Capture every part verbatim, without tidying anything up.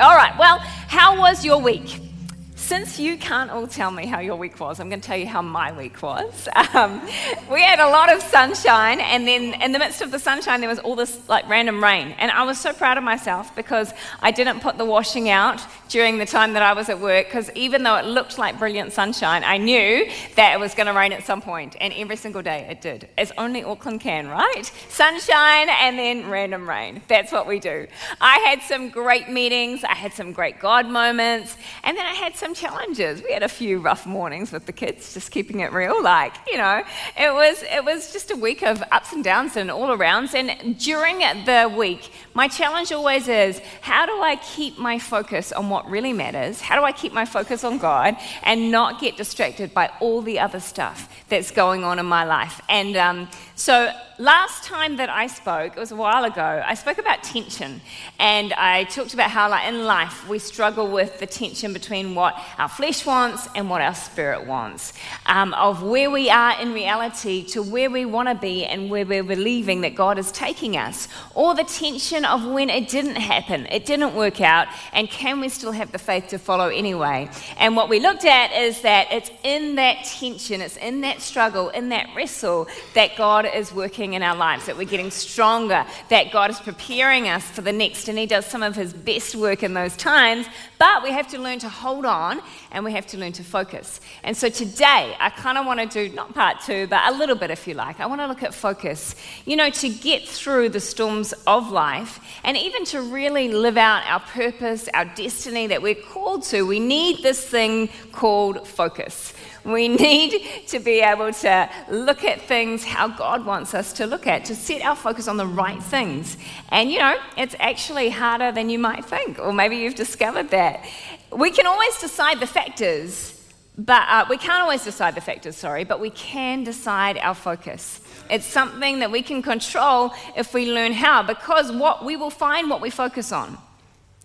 All right, well, how was your week? Since you can't all tell me how your week was, I'm going to tell you how my week was. Um, we had a lot of sunshine, and then in the midst of the sunshine, there was all this like random rain. And I was so proud of myself because I didn't put the washing out during the time that I was at work, because even though it looked like brilliant sunshine, I knew that it was going to rain at some point, and every single day it did. As only Auckland can, right? Sunshine and then random rain. That's what we do. I had some great meetings. I had some great God moments, and then I had some challenges. We had a few rough mornings with the kids, just keeping it real. Like, you know, it was it was just a week of ups and downs and all arounds. And during the week, my challenge always is, how do I keep my focus on what really matters? How do I keep my focus on God and not get distracted by all the other stuff that's going on in my life? And um, so last time that I spoke, it was a while ago, I spoke about tension. And I talked about how like in life we struggle with the tension between what our flesh wants and what our spirit wants, um, of where we are in reality to where we want to be and where we're believing that God is taking us, or the tension of when it didn't happen, it didn't work out, and can we still have the faith to follow anyway? And what we looked at is that it's in that tension, it's in that struggle, in that wrestle, that God is working in our lives, that we're getting stronger, that God is preparing us for the next, and he does some of his best work in those times, but we have to learn to hold on and we have to learn to focus. And so today, I kind of want to do, not part two, but a little bit if you like. I want to look at focus, you know, to get through the storms of life and even to really live out our purpose, our destiny that we're called to. We need this thing called focus. We need to be able to look at things how God wants us to look at, to set our focus on the right things. And, you know, it's actually harder than you might think, or maybe you've discovered that. We can always decide the factors, but uh, we can't always decide the factors, sorry, but we can decide our focus. It's something that we can control if we learn how, because what we will find what we focus on.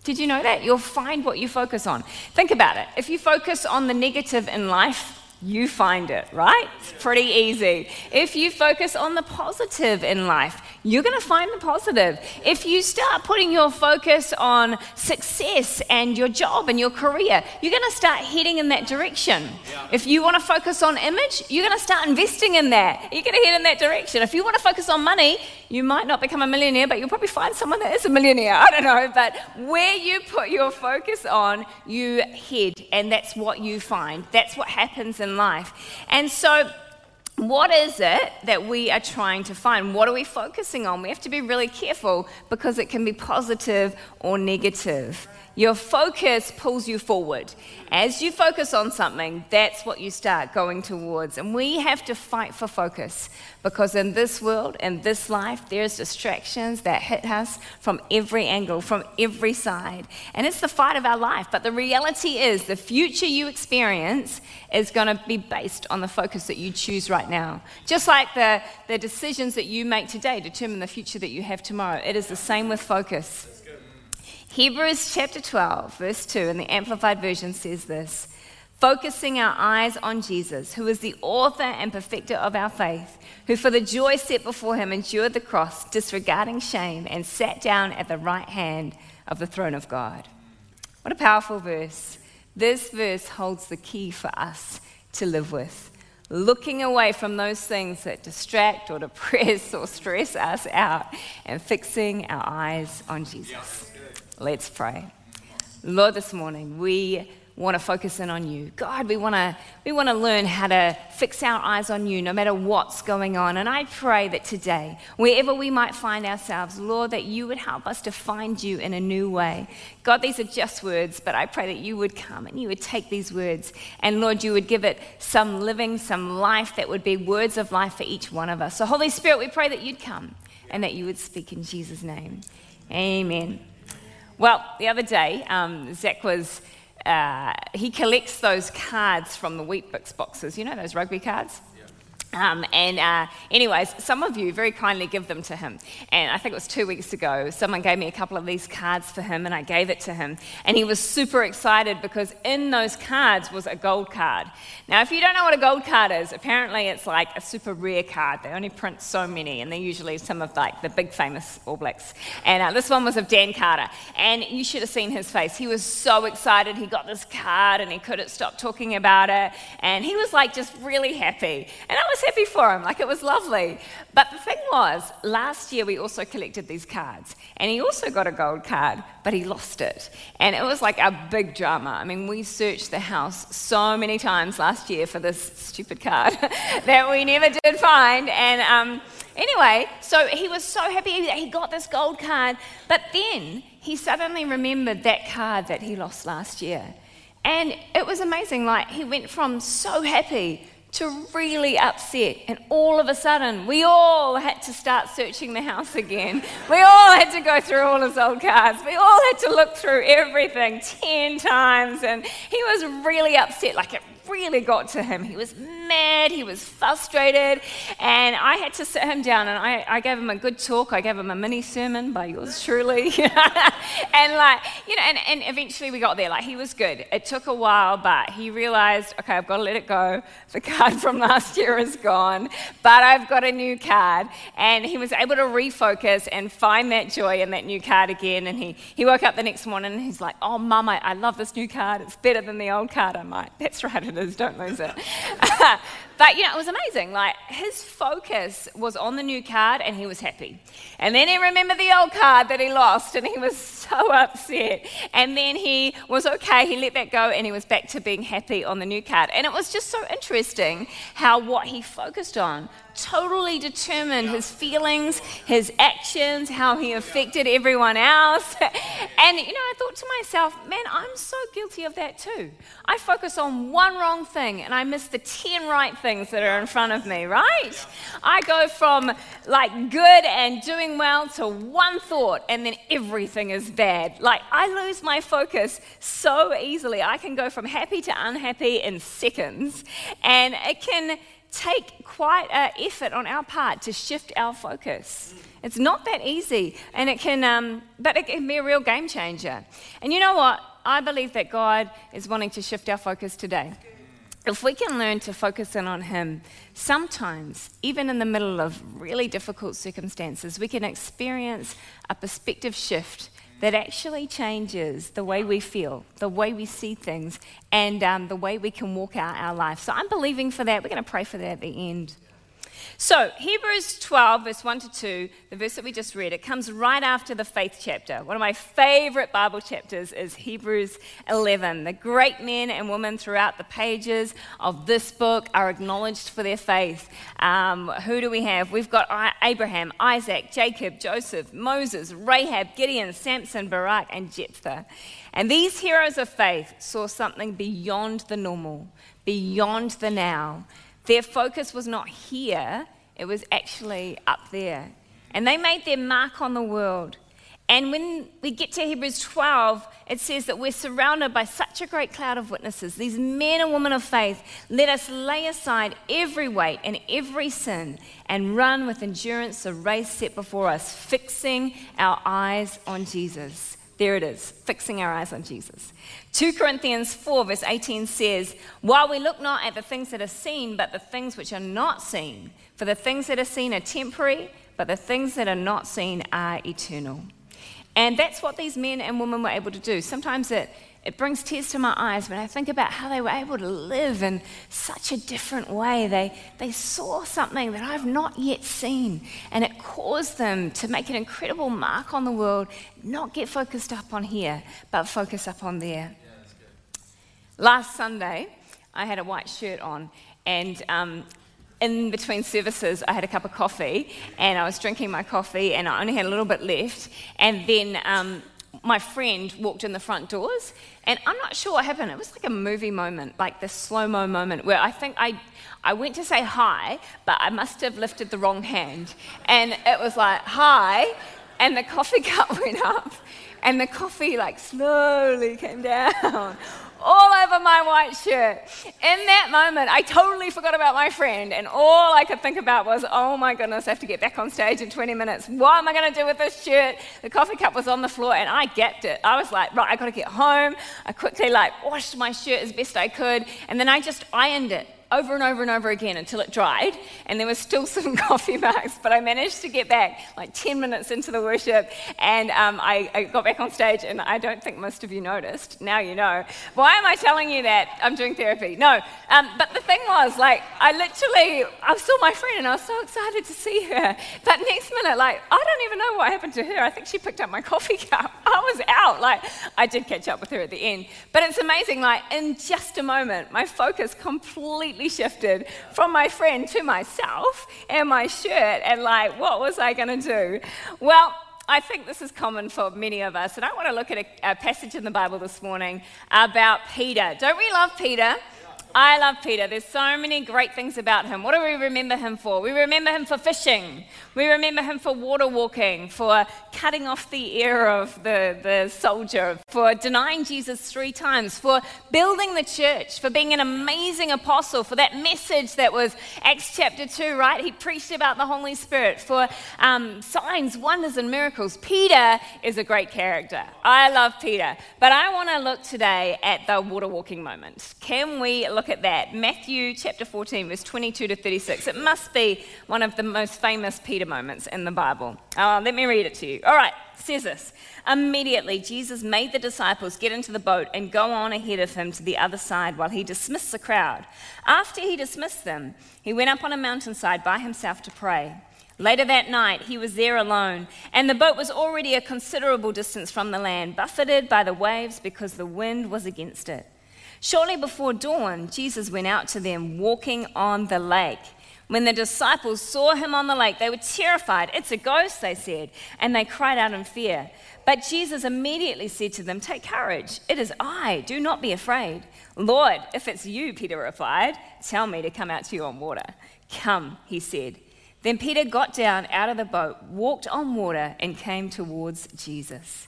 Did you know that? You'll find what you focus on. Think about it. If you focus on the negative in life, you find it, right? It's pretty easy. If you focus on the positive in life, you're going to find the positive. If you start putting your focus on success and your job and your career, you're going to start heading in that direction. Yeah. If you want to focus on image, you're going to start investing in that. You're going to head in that direction. If you want to focus on money, you might not become a millionaire, but you'll probably find someone that is a millionaire. I don't know, but where you put your focus on, you head, and that's what you find. That's what happens in life. And so what is it that we are trying to find? What are we focusing on? We have to be really careful because it can be positive or negative. Your focus pulls you forward. As you focus on something, that's what you start going towards. And we have to fight for focus because in this world, in this life, there's distractions that hit us from every angle, from every side. And it's the fight of our life. But the reality is the future you experience is going to be based on the focus that you choose right now. Just like the, the decisions that you make today determine the future that you have tomorrow. It is the same with focus. Hebrews chapter twelve, verse two, in the Amplified Version says this, "Focusing our eyes on Jesus, who is the author and perfecter of our faith, who for the joy set before him endured the cross, disregarding shame, and sat down at the right hand of the throne of God." What a powerful verse. This verse holds the key for us to live with. Looking away from those things that distract or depress or stress us out and fixing our eyes on Jesus. Let's pray. Lord, this morning we want to focus in on you. God, we want to we want to learn how to fix our eyes on you no matter what's going on. And I pray that today, wherever we might find ourselves, Lord, that you would help us to find you in a new way. God, these are just words, but I pray that you would come and you would take these words and, Lord, you would give it some living, some life that would be words of life for each one of us. So, Holy Spirit, we pray that you'd come and that you would speak in Jesus' name. Amen. Well, the other day, um, Zach was... Uh, he collects those cards from the Weet-Bix boxes. You know those rugby cards? Um, and uh, anyways, some of you very kindly give them to him. And I think it was two weeks ago, someone gave me a couple of these cards for him, and I gave it to him. And he was super excited because in those cards was a gold card. Now, if you don't know what a gold card is, apparently it's like a super rare card. They only print so many, and they're usually some of like the big famous All Blacks. And uh, this one was of Dan Carter. And you should have seen his face. He was so excited. He got this card, and he couldn't stop talking about it. And he was like just really happy. And I was happy for him, like it was lovely. But the thing was, last year we also collected these cards, and he also got a gold card, but he lost it. And it was like a big drama. I mean, we searched the house so many times last year for this stupid card that we never did find. And um, anyway, so he was so happy that he got this gold card, but then he suddenly remembered that card that he lost last year. And it was amazing, like he went from so happy to really upset, and all of a sudden we all had to start searching the house again. We all had to go through all his old cards. We all had to look through everything ten times, and he was really upset, like it really got to him. He was mad, he was frustrated, and I had to sit him down, and I, I gave him a good talk. I gave him a mini sermon by yours truly. And like, you know, and, and eventually we got there. Like, he was good. It took a while, but he realized, okay, I've got to let it go. The card from last year is gone, but I've got a new card. And he was able to refocus and find that joy in that new card again. And he, he woke up the next morning, and he's like, oh, Mum, I, I love this new card. It's better than the old card. I'm like, that's right, it is. Don't lose it. But, you know, it was amazing. Like, his focus was on the new card, and he was happy. And then he remembered the old card that he lost, and he was so upset. And then he was okay. He let that go, and he was back to being happy on the new card. And it was just so interesting how what he focused on totally determined his feelings, his actions, how he affected everyone else. And, you know, I thought to myself, man, I'm so guilty of that too. I focus on one wrong thing, and I miss the ten right things that are in front of me, right? I go from, like, good and doing well to one thought, and then everything is bad. Like, I lose my focus so easily. I can go from happy to unhappy in seconds, and it can take quite an effort on our part to shift our focus. It's not that easy, and it can, um, but it can be a real game changer. And you know what? I believe that God is wanting to shift our focus today. If we can learn to focus in on Him, sometimes, even in the middle of really difficult circumstances, we can experience a perspective shift that actually changes the way we feel, the way we see things, and um, the way we can walk out our life. So I'm believing for that. We're going to pray for that at the end. So Hebrews twelve, verse one to two, the verse that we just read, it comes right after the faith chapter. One of my favorite Bible chapters is Hebrews eleven. The great men and women throughout the pages of this book are acknowledged for their faith. Um, who do we have? We've got Abraham, Isaac, Jacob, Joseph, Moses, Rahab, Gideon, Samson, Barak, and Jephthah. And these heroes of faith saw something beyond the normal, beyond the now. Their focus was not here, it was actually up there. And they made their mark on the world. And when we get to Hebrews twelve, it says that we're surrounded by such a great cloud of witnesses. These men and women of faith, let us lay aside every weight and every sin and run with endurance the race set before us, fixing our eyes on Jesus. There it is, fixing our eyes on Jesus. Second Corinthians four, verse eighteen says, while we look not at the things that are seen, but the things which are not seen. For the things that are seen are temporary, but the things that are not seen are eternal. And that's what these men and women were able to do. Sometimes it, it brings tears to my eyes when I think about how they were able to live in such a different way. They, they saw something that I've not yet seen, and it caused them to make an incredible mark on the world, not get focused up on here, but focus up on there. Yeah, that's good. Last Sunday, I had a white shirt on, and um, in between services, I had a cup of coffee, and I was drinking my coffee, and I only had a little bit left. And then um, my friend walked in the front doors, and I'm not sure what happened. It was like a movie moment, like this slow-mo moment, where I think I I went to say hi, but I must have lifted the wrong hand. And it was like, hi, and the coffee cup went up. and the coffee like slowly came down all over my white shirt. In that moment, I totally forgot about my friend, and all I could think about was, oh my goodness, I have to get back on stage in twenty minutes. What am I going to do with this shirt? The coffee cup was on the floor, and I gapped it. I was like, right, I got to get home. I quickly like washed my shirt as best I could, and then I just ironed it over and over and over again until it dried, and there was still some coffee marks, but I managed to get back like ten minutes into the worship, and um, I, I got back on stage, and I don't think most of you noticed. Now you know. Why am I telling you that? I'm doing therapy. No, um, but the thing was, like, I literally, I saw my friend, and I was so excited to see her, but next minute, like, I don't even know what happened to her. I think she picked up my coffee cup. I was out. Like, I did catch up with her at the end, but it's amazing, like, in just a moment, my focus completely shifted from my friend to myself and my shirt, and like, what was I going to do? Well, I think this is common for many of us, and I want to look at a, a passage in the Bible this morning about Peter. Don't we love Peter? I love Peter. There's so many great things about him. What do we remember him for? We remember him for fishing. We remember him for water walking, for cutting off the ear of the, the soldier, for denying Jesus three times, for building the church, for being an amazing apostle, for that message that was Acts chapter two, right? He preached about the Holy Spirit, for um, signs, wonders, and miracles. Peter is a great character. I love Peter. But I want to look today at the water walking moment. Can we look at that? Matthew chapter fourteen, verse twenty-two to thirty-six. It must be one of the most famous Peter moments in the Bible. Uh, let me read it to you. All right, it says this. Immediately, Jesus made the disciples get into the boat and go on ahead of him to the other side while he dismissed the crowd. After he dismissed them, he went up on a mountainside by himself to pray. Later that night, he was there alone, and the boat was already a considerable distance from the land, buffeted by the waves because the wind was against it. Shortly before dawn, Jesus went out to them walking on the lake. When the disciples saw him on the lake, they were terrified. It's a ghost, they said, and they cried out in fear. But Jesus immediately said to them, "Take courage, it is I, do not be afraid." "Lord, if it's you," Peter replied, "tell me to come out to you on water." "Come," he said. Then Peter got down out of the boat, walked on water, and came towards Jesus.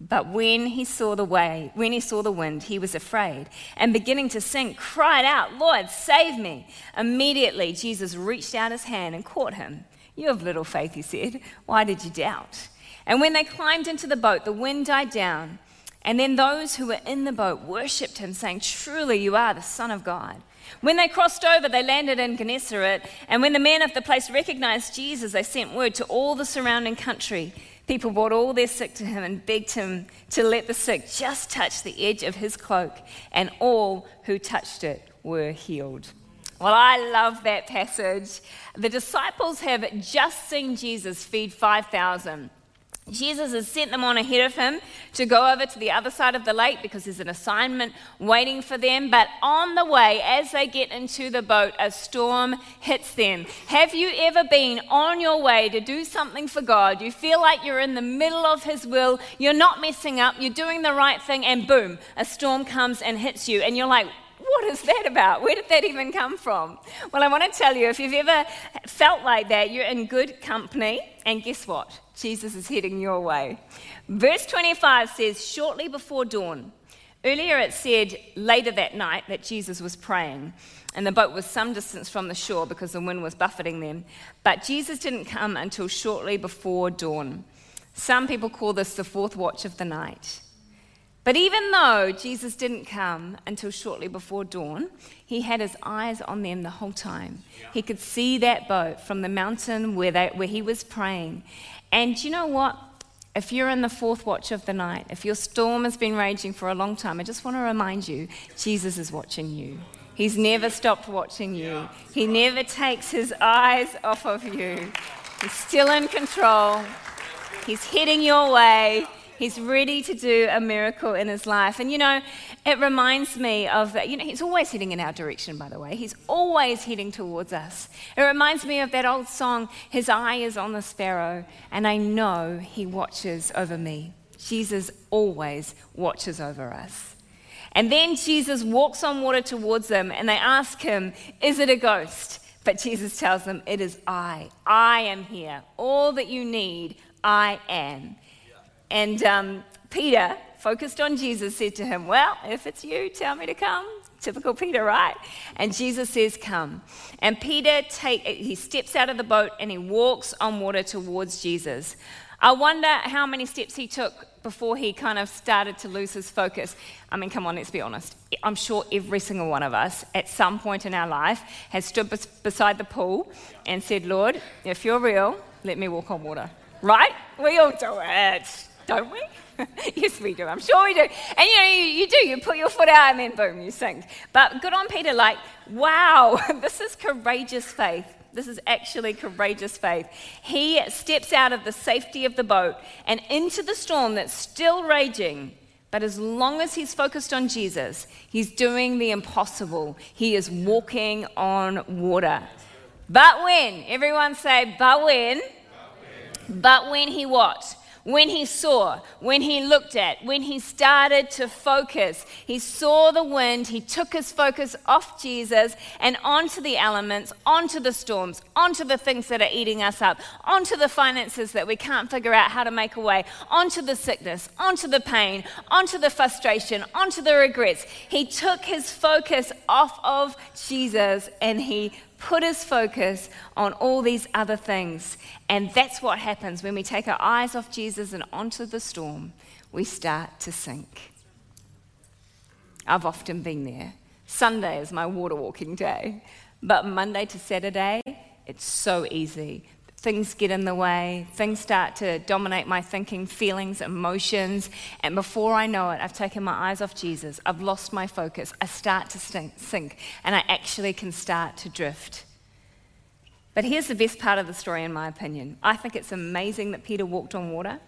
But when he saw the way, when he saw the wind, he was afraid, and beginning to sink, cried out, "Lord, save me!" Immediately, Jesus reached out his hand and caught him. "You have little faith," he said. "Why did you doubt?" And when they climbed into the boat, the wind died down, and then those who were in the boat worshipped him, saying, "Truly, you are the Son of God." When they crossed over, they landed in Gennesaret, and when the men of the place recognized Jesus, they sent word to all the surrounding country. People brought all their sick to him and begged him to let the sick just touch the edge of his cloak, and all who touched it were healed. Well, I love that passage. The disciples have just seen Jesus feed five thousand. Jesus has sent them on ahead of him to go over to the other side of the lake because there's an assignment waiting for them. But on the way, as they get into the boat, a storm hits them. Have you ever been on your way to do something for God? You feel like you're in the middle of his will. You're not messing up. You're doing the right thing. And boom, a storm comes and hits you. And you're like, what is that about? Where did that even come from? Well, I want to tell you, if you've ever felt like that, you're in good company. And guess what? Jesus is heading your way. Verse twenty-five says, shortly before dawn. Earlier it said later that night that Jesus was praying, and the boat was some distance from the shore because the wind was buffeting them. But Jesus didn't come until shortly before dawn. Some people call this the fourth watch of the night. But even though Jesus didn't come until shortly before dawn, he had his eyes on them the whole time. Yeah. He could see that boat from the mountain where, they, where he was praying. And you know what? If you're in the fourth watch of the night, if your storm has been raging for a long time, I just want to remind you, Jesus is watching you. He's never stopped watching you. Yeah. He never takes his eyes off of you. He's still in control. He's heading your way. He's ready to do a miracle in his life. And, you know, it reminds me of, you know, he's always heading in our direction, by the way. He's always heading towards us. It reminds me of that old song, "His eye is on the sparrow, and I know he watches over me." Jesus always watches over us. And then Jesus walks on water towards them, and they ask him, "Is it a ghost?" But Jesus tells them, "It is I. I am here. All that you need, I am." And um, Peter, focused on Jesus, said to him, well, if it's you, tell me to come. Typical Peter, right? And Jesus says, come. And Peter, take, he steps out of the boat and he walks on water towards Jesus. I wonder how many steps he took before he kind of started to lose his focus. I mean, come on, let's be honest. I'm sure every single one of us at some point in our life has stood bes- beside the pool and said, Lord, if you're real, let me walk on water. Right? We all do it, don't we? Yes, we do. I'm sure we do. And, you know, you, you do. You put your foot out and then boom, you sink. But good on Peter, like, wow, this is courageous faith. This is actually courageous faith. He steps out of the safety of the boat and into the storm that's still raging. But as long as he's focused on Jesus, he's doing the impossible. He is walking on water. But when, everyone say, but when. But when, but when he what? When he saw, when he looked at, when he started to focus, he saw the wind, he took his focus off Jesus and onto the elements, onto the storms, onto the things that are eating us up, onto the finances that we can't figure out how to make a way, onto the sickness, onto the pain, onto the frustration, onto the regrets. He took his focus off of Jesus and he put his focus on all these other things. And that's what happens when we take our eyes off Jesus and onto the storm, we start to sink. I've often been there. Sunday is my water walking day, but Monday to Saturday, it's so easy. Things get in the way, things start to dominate my thinking, feelings, emotions, and before I know it, I've taken my eyes off Jesus, I've lost my focus, I start to sink, and I actually can start to drift. But here's the best part of the story, in my opinion. I think it's amazing that Peter walked on water,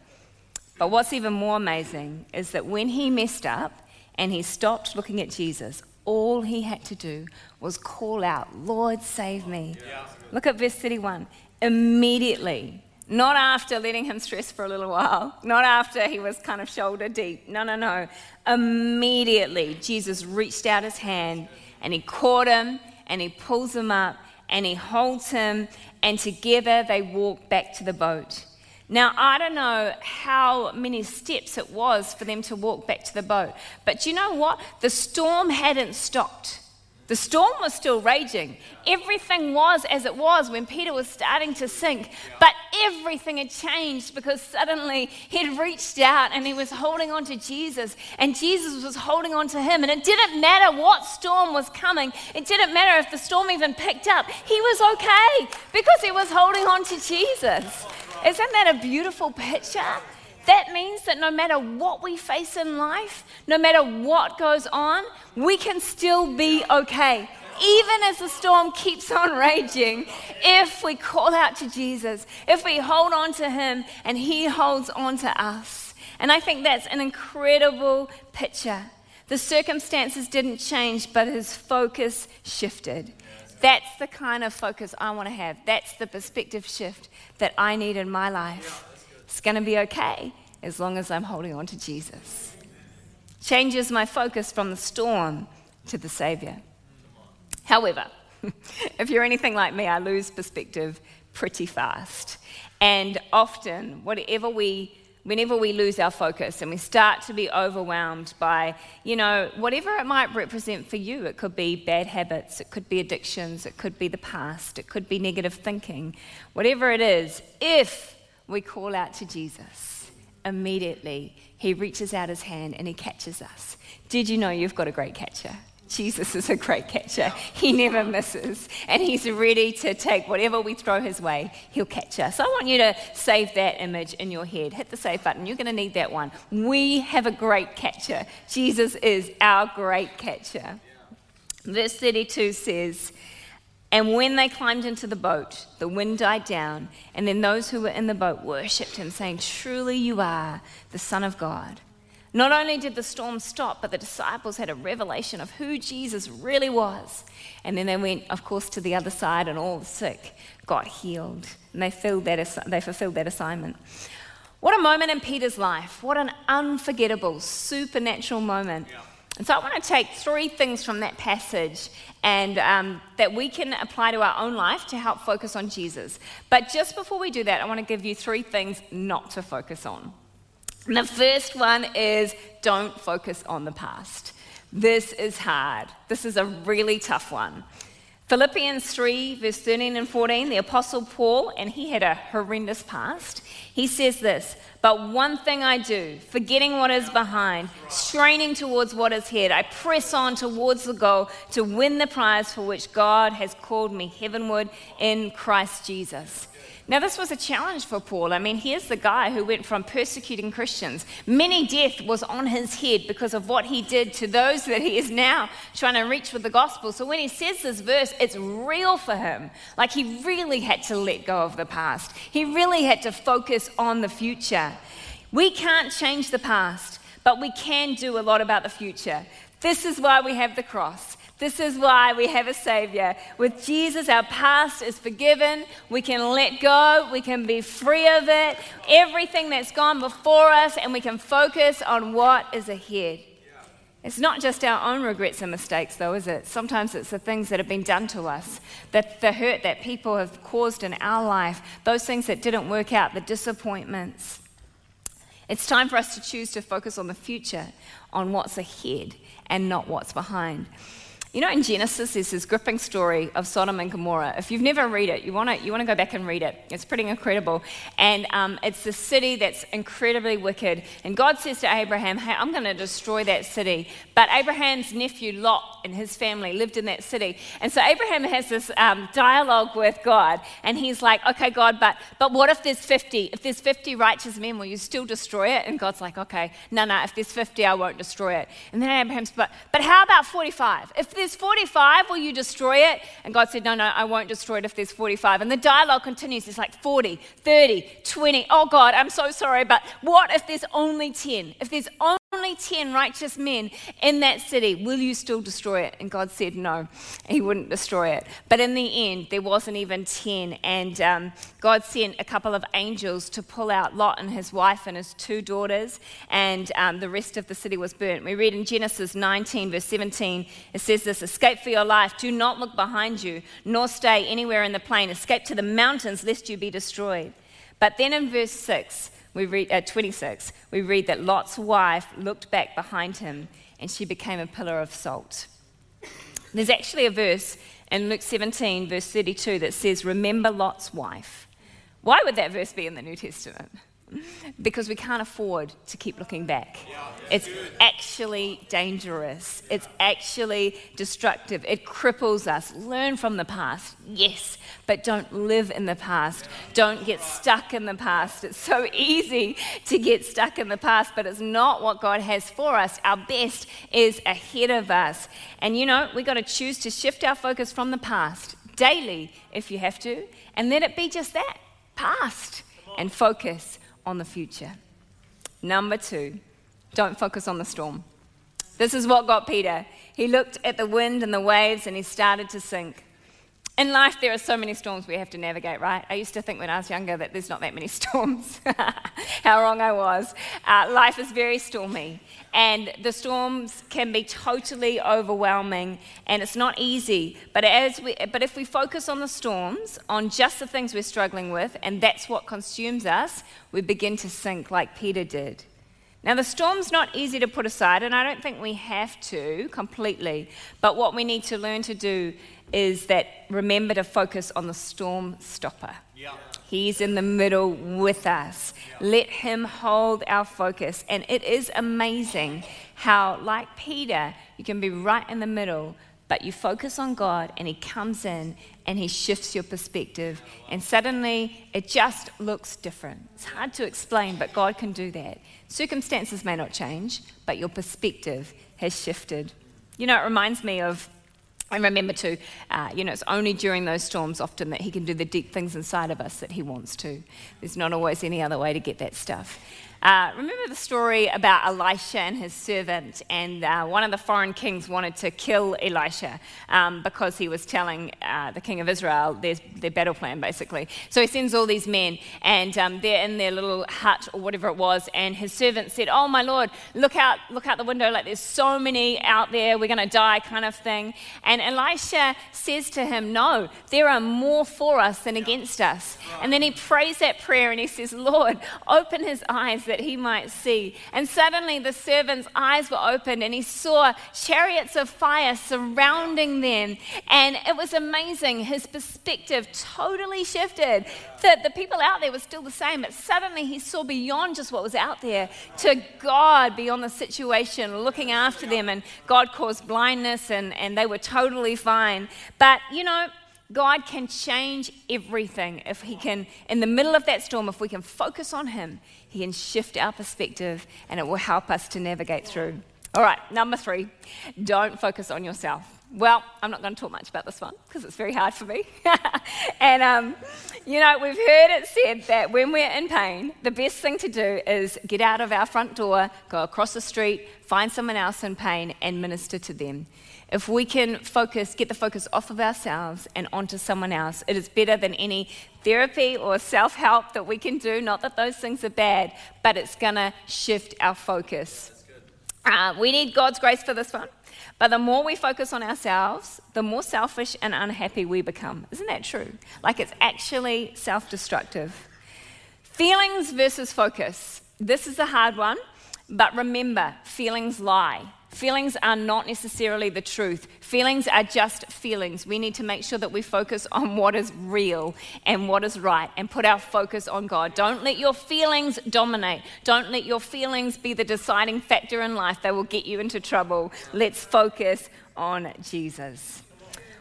but what's even more amazing is that when he messed up and he stopped looking at Jesus, all he had to do was call out, Lord, save me. Yeah. Look at verse thirty-one. Immediately, not after letting him stress for a little while, not after he was kind of shoulder deep, no, no, no. Immediately, Jesus reached out his hand and he caught him and he pulls him up and he holds him and together they walk back to the boat. Now, I don't know how many steps it was for them to walk back to the boat, but you know what? The storm hadn't stopped. The storm was still raging. Everything was as it was when Peter was starting to sink, but everything had changed because suddenly he'd reached out and he was holding on to Jesus and Jesus was holding on to him, and it didn't matter what storm was coming. It didn't matter if the storm even picked up. He was okay because he was holding on to Jesus. Isn't that a beautiful picture? That means that no matter what we face in life, no matter what goes on, we can still be okay. Even as the storm keeps on raging, if we call out to Jesus, if we hold on to him and he holds on to us. And I think that's an incredible picture. The circumstances didn't change, but his focus shifted. That's the kind of focus I want to have. That's the perspective shift that I need in my life. It's going to be okay as long as I'm holding on to Jesus. Changes my focus from the storm to the Savior. However, if you're anything like me, I lose perspective pretty fast. And often, whatever we, whenever we lose our focus and we start to be overwhelmed by, you know, whatever it might represent for you, it could be bad habits, it could be addictions, it could be the past, it could be negative thinking, whatever it is, if we call out to Jesus, immediately he reaches out his hand and he catches us. Did you know you've got a great catcher? Jesus is a great catcher. He never misses. And he's ready to take whatever we throw his way, he'll catch us. I want you to save that image in your head. Hit the save button. You're going to need that one. We have a great catcher. Jesus is our great catcher. Verse thirty-two says, and when they climbed into the boat, the wind died down, and then those who were in the boat worshipped him, saying, truly you are the Son of God. Not only did the storm stop, but the disciples had a revelation of who Jesus really was. And then they went, of course, to the other side, and all the sick got healed. And they filled that assi- they fulfilled that assignment. What a moment in Peter's life. What an unforgettable, supernatural moment. Yeah. And so I want to take three things from that passage and um, that we can apply to our own life to help focus on Jesus. But just before we do that, I want to give you three things not to focus on. The first one is don't focus on the past. This is hard. This is a really tough one. Philippians three, verse thirteen and fourteen, the Apostle Paul, and he had a horrendous past, he says this, "But one thing I do, forgetting what is behind, straining towards what is ahead, I press on towards the goal to win the prize for which God has called me heavenward in Christ Jesus." Now this was a challenge for Paul. I mean, here's the guy who went from persecuting Christians. Many death was on his head because of what he did to those that he is now trying to reach with the gospel. So when he says this verse, it's real for him. Like he really had to let go of the past. He really had to focus on the future. We can't change the past, but we can do a lot about the future. This is why we have the cross. This is why we have a Savior. With Jesus, our past is forgiven. We can let go. We can be free of it. Everything that's gone before us, and we can focus on what is ahead. Yeah. It's not just our own regrets and mistakes, though, is it? Sometimes it's the things that have been done to us, that the hurt that people have caused in our life, those things that didn't work out, the disappointments. It's time for us to choose to focus on the future, on what's ahead and not what's behind. You know, in Genesis, there's this gripping story of Sodom and Gomorrah. If you've never read it, you want to you want to go back and read it. It's pretty incredible. And um, it's a city that's incredibly wicked. And God says to Abraham, hey, I'm going to destroy that city. But Abraham's nephew Lot and his family lived in that city. And so Abraham has this um, dialogue with God. And he's like, okay, God, but, but what if there's fifty? If there's fifty righteous men, will you still destroy it? And God's like, okay, no, no, if there's fifty, I won't destroy it. And then Abraham's like, but how about forty-five? If there's forty-five, will you destroy it? And God said, no, no, I won't destroy it if there's forty-five. And the dialogue continues. It's like forty, thirty, twenty. Oh, God, I'm so sorry, but what if there's only ten? If there's only ten righteous men in that city, will you still destroy it? And God said, no, he wouldn't destroy it. But in the end, there wasn't even ten. And um, God sent a couple of angels to pull out Lot and his wife and his two daughters, and um, the rest of the city was burnt. We read in Genesis nineteen, verse seventeen, it says, escape for your life, do not look behind you, nor stay anywhere in the plain. Escape to the mountains, lest you be destroyed. But then in verse six, we read, uh, twenty-six, we read that Lot's wife looked back behind him, and she became a pillar of salt. There's actually a verse in Luke seventeen, verse thirty-two, that says, remember Lot's wife. Why would that verse be in the New Testament? Because we can't afford to keep looking back. Yeah, it's good. Actually dangerous. Yeah. It's actually destructive. It cripples us. Learn from the past, yes, but don't live in the past. Yeah. Don't get stuck in the past. It's so easy to get stuck in the past, but it's not what God has for us. Our best is ahead of us. And you know, we've got to choose to shift our focus from the past daily, if you have to, and let it be just that, past, and focus on the future. Number two, don't focus on the storm. This is what got Peter. He looked at the wind and the waves and he started to sink. In life, there are so many storms we have to navigate, right? I used to think when I was younger that there's not that many storms. How wrong I was. Uh, life is very stormy, and the storms can be totally overwhelming, and it's not easy. But as we, but if we focus on the storms, on just the things we're struggling with, and that's what consumes us, we begin to sink like Peter did. Now, the storm's not easy to put aside, and I don't think we have to completely. But what we need to learn to do is that remember to focus on the storm stopper. Yeah. He's in the middle with us. Yeah. Let him hold our focus. And it is amazing how, like Peter, you can be right in the middle, but you focus on God and he comes in and he shifts your perspective. And suddenly it just looks different. It's hard to explain, but God can do that. Circumstances may not change, but your perspective has shifted. You know, it reminds me of And remember too, uh, you know, it's only during those storms often that he can do the deep things inside of us that he wants to. There's not always any other way to get that stuff. Uh, remember the story about Elisha and his servant, and uh, one of the foreign kings wanted to kill Elisha um, because he was telling uh, the king of Israel their, their battle plan, basically. So he sends all these men, and um, they're in their little hut or whatever it was, and his servant said, oh, my Lord, look out, look out the window, like there's so many out there, we're going to die kind of thing. And Elisha says to him, no, there are more for us than against us. And then he prays that prayer, and he says, Lord, open his eyes that he might see. And suddenly the servant's eyes were opened and he saw chariots of fire surrounding them. And it was amazing. His perspective totally shifted. The, the people out there were still the same, but suddenly he saw beyond just what was out there to God, beyond the situation, looking after them. And God caused blindness and, and they were totally fine. But, you know, God can change everything. If he can, in the middle of that storm, if we can focus on him, he can shift our perspective and it will help us to navigate through. All right, number three, don't focus on yourself. Well, I'm not going to talk much about this one because it's very hard for me. And, um, you know, we've heard it said that when we're in pain, the best thing to do is get out of our front door, go across the street, find someone else in pain and minister to them. If we can focus, get the focus off of ourselves and onto someone else, it is better than any therapy or self-help that we can do. Not that those things are bad, but it's going to shift our focus. Uh, we need God's grace for this one. But the more we focus on ourselves, the more selfish and unhappy we become. Isn't that true? Like it's actually self-destructive. Feelings versus focus. This is a hard one, but remember, feelings lie. Feelings are not necessarily the truth. Feelings are just feelings. We need to make sure that we focus on what is real and what is right and put our focus on God. Don't let your feelings dominate. Don't let your feelings be the deciding factor in life. They will get you into trouble. Let's focus on Jesus.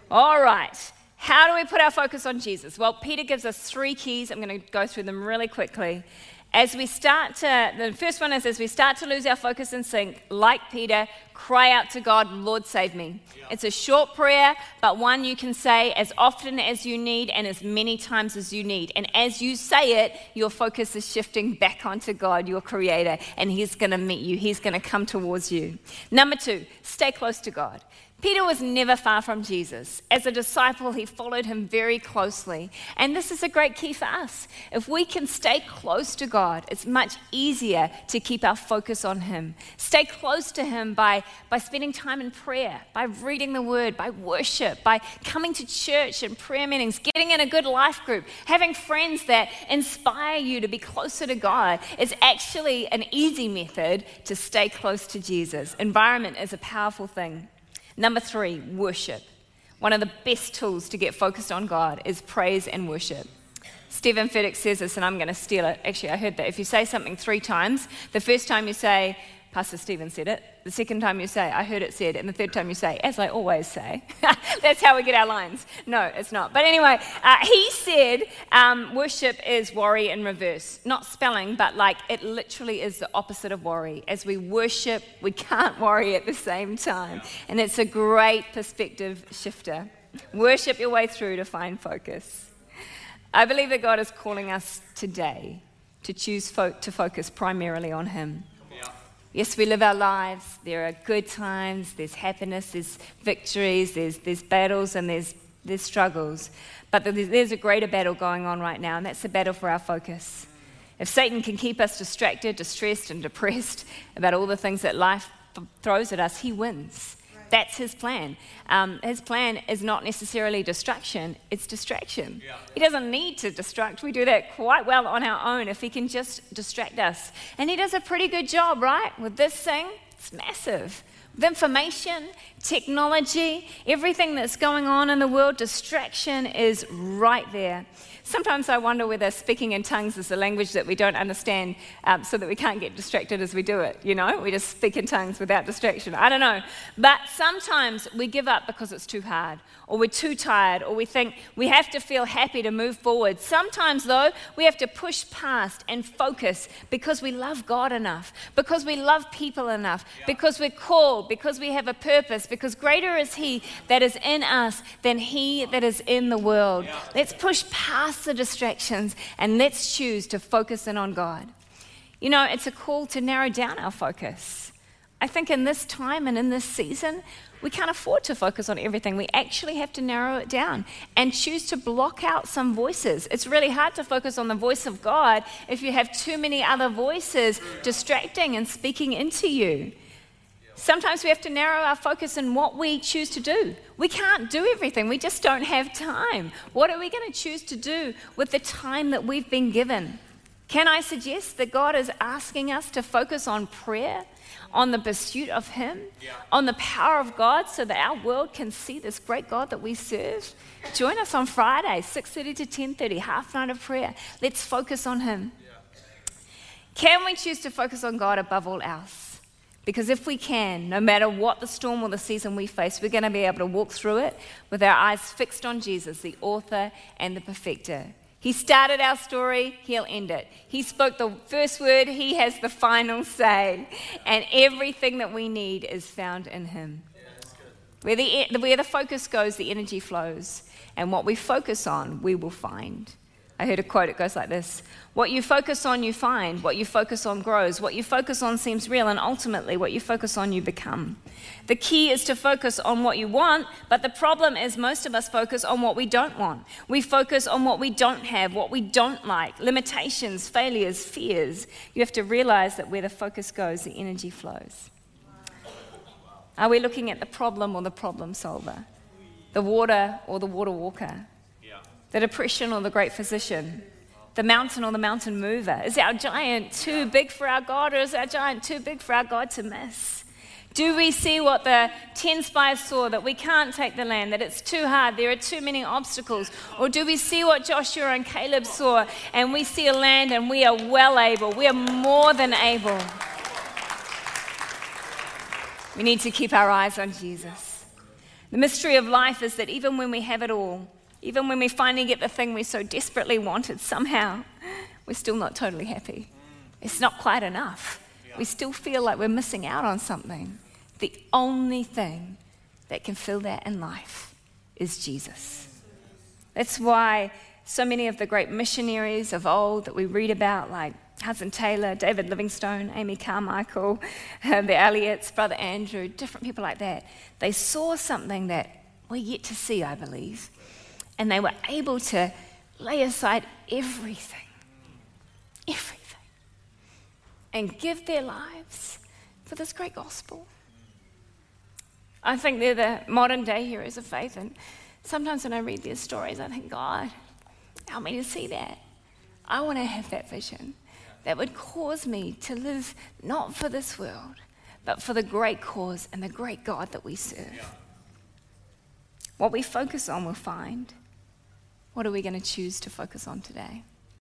All right. How do we put our focus on Jesus? Well, Peter gives us three keys. I'm going to go through them really quickly. As we start to, the first one is as we start to lose our focus and sink, like Peter, cry out to God, Lord, save me. Yeah. It's a short prayer, but one you can say as often as you need and as many times as you need. And as you say it, your focus is shifting back onto God, your Creator, and He's going to meet you. He's going to come towards you. Number two, stay close to God. Peter was never far from Jesus. As a disciple, he followed him very closely. And this is a great key for us. If we can stay close to God, it's much easier to keep our focus on him. Stay close to him by, by spending time in prayer, by reading the word, by worship, by coming to church and prayer meetings, getting in a good life group, having friends that inspire you to be closer to God. It's actually an easy method to stay close to Jesus. Environment is a powerful thing. Number three, worship. One of the best tools to get focused on God is praise and worship. Stephen Feddex says this, and I'm going to steal it. Actually, I heard that. If you say something three times, the first time you say, Pastor Stephen said it. The second time you say, I heard it said. And the third time you say, as I always say. That's how we get our lines. No, it's not. But anyway, uh, he said um, worship is worry in reverse. Not spelling, but like it literally is the opposite of worry. As we worship, we can't worry at the same time. And it's a great perspective shifter. Worship your way through to find focus. I believe that God is calling us today to choose fo- to focus primarily on him. Yes, we live our lives, there are good times, there's happiness, there's victories, there's there's battles and there's there's struggles. But there's, there's a greater battle going on right now, and that's the battle for our focus. If Satan can keep us distracted, distressed and depressed about all the things that life throws at us, he wins. That's his plan. Um, his plan is not necessarily destruction, it's distraction. Yeah. He doesn't need to distract. We do that quite well on our own if he can just distract us. And he does a pretty good job, right? With this thing, it's massive. With information, technology, everything that's going on in the world, distraction is right there. Sometimes I wonder whether speaking in tongues is a language that we don't understand um, so that we can't get distracted as we do it, you know? We just speak in tongues without distraction. I don't know. But sometimes we give up because it's too hard or we're too tired or we think we have to feel happy to move forward. Sometimes, though, we have to push past and focus because we love God enough, because we love people enough, yeah. because we're called, because we have a purpose, because greater is he that is in us than he that is in the world. Yeah. Let's push past the distractions and let's choose to focus in on God. You know, it's a call to narrow down our focus. I think in this time and in this season, we can't afford to focus on everything. We actually have to narrow it down and choose to block out some voices. It's really hard to focus on the voice of God if you have too many other voices distracting and speaking into you. Sometimes we have to narrow our focus in what we choose to do. We can't do everything. We just don't have time. What are we going to choose to do with the time that we've been given? Can I suggest that God is asking us to focus on prayer, on the pursuit of Him, yeah. on the power of God, so that our world can see this great God that we serve? Join us on Friday, six thirty to ten thirty, half night of prayer. Let's focus on Him. Yeah. Can we choose to focus on God above all else? Because if we can, no matter what the storm or the season we face, we're going to be able to walk through it with our eyes fixed on Jesus, the author and the perfecter. He started our story, He'll end it. He spoke the first word, He has the final say. And everything that we need is found in Him. Yeah, that's good. Where the, where the focus goes, the energy flows. And what we focus on, we will find. I heard a quote, it goes like this. What you focus on, you find. What you focus on grows. What you focus on seems real. And ultimately, what you focus on, you become. The key is to focus on what you want. But the problem is most of us focus on what we don't want. We focus on what we don't have, what we don't like, limitations, failures, fears. You have to realize that where the focus goes, the energy flows. Are we looking at the problem or the problem solver? The water or the water walker? The depression or the great physician? The mountain or the mountain mover? Is our giant too big for our God, or is our giant too big for our God to miss? Do we see what the ten spies saw, that we can't take the land, that it's too hard, there are too many obstacles? Or do we see what Joshua and Caleb saw, and we see a land and we are well able, we are more than able? We need to keep our eyes on Jesus. The mystery of life is that even when we have it all, even when we finally get the thing we so desperately wanted, somehow we're still not totally happy. It's not quite enough. We still feel like we're missing out on something. The only thing that can fill that in life is Jesus. That's why so many of the great missionaries of old that we read about, like Hudson Taylor, David Livingstone, Amy Carmichael, the Elliots, Brother Andrew, different people like that, they saw something that we're yet to see, I believe. And they were able to lay aside everything, everything, and give their lives for this great gospel. I think they're the modern day heroes of faith. And sometimes when I read their stories, I think, God, help me to see that. I want to have that vision that would cause me to live not for this world, but for the great cause and the great God that we serve. Yeah. What we focus on, we'll find. What are we going to choose to focus on today?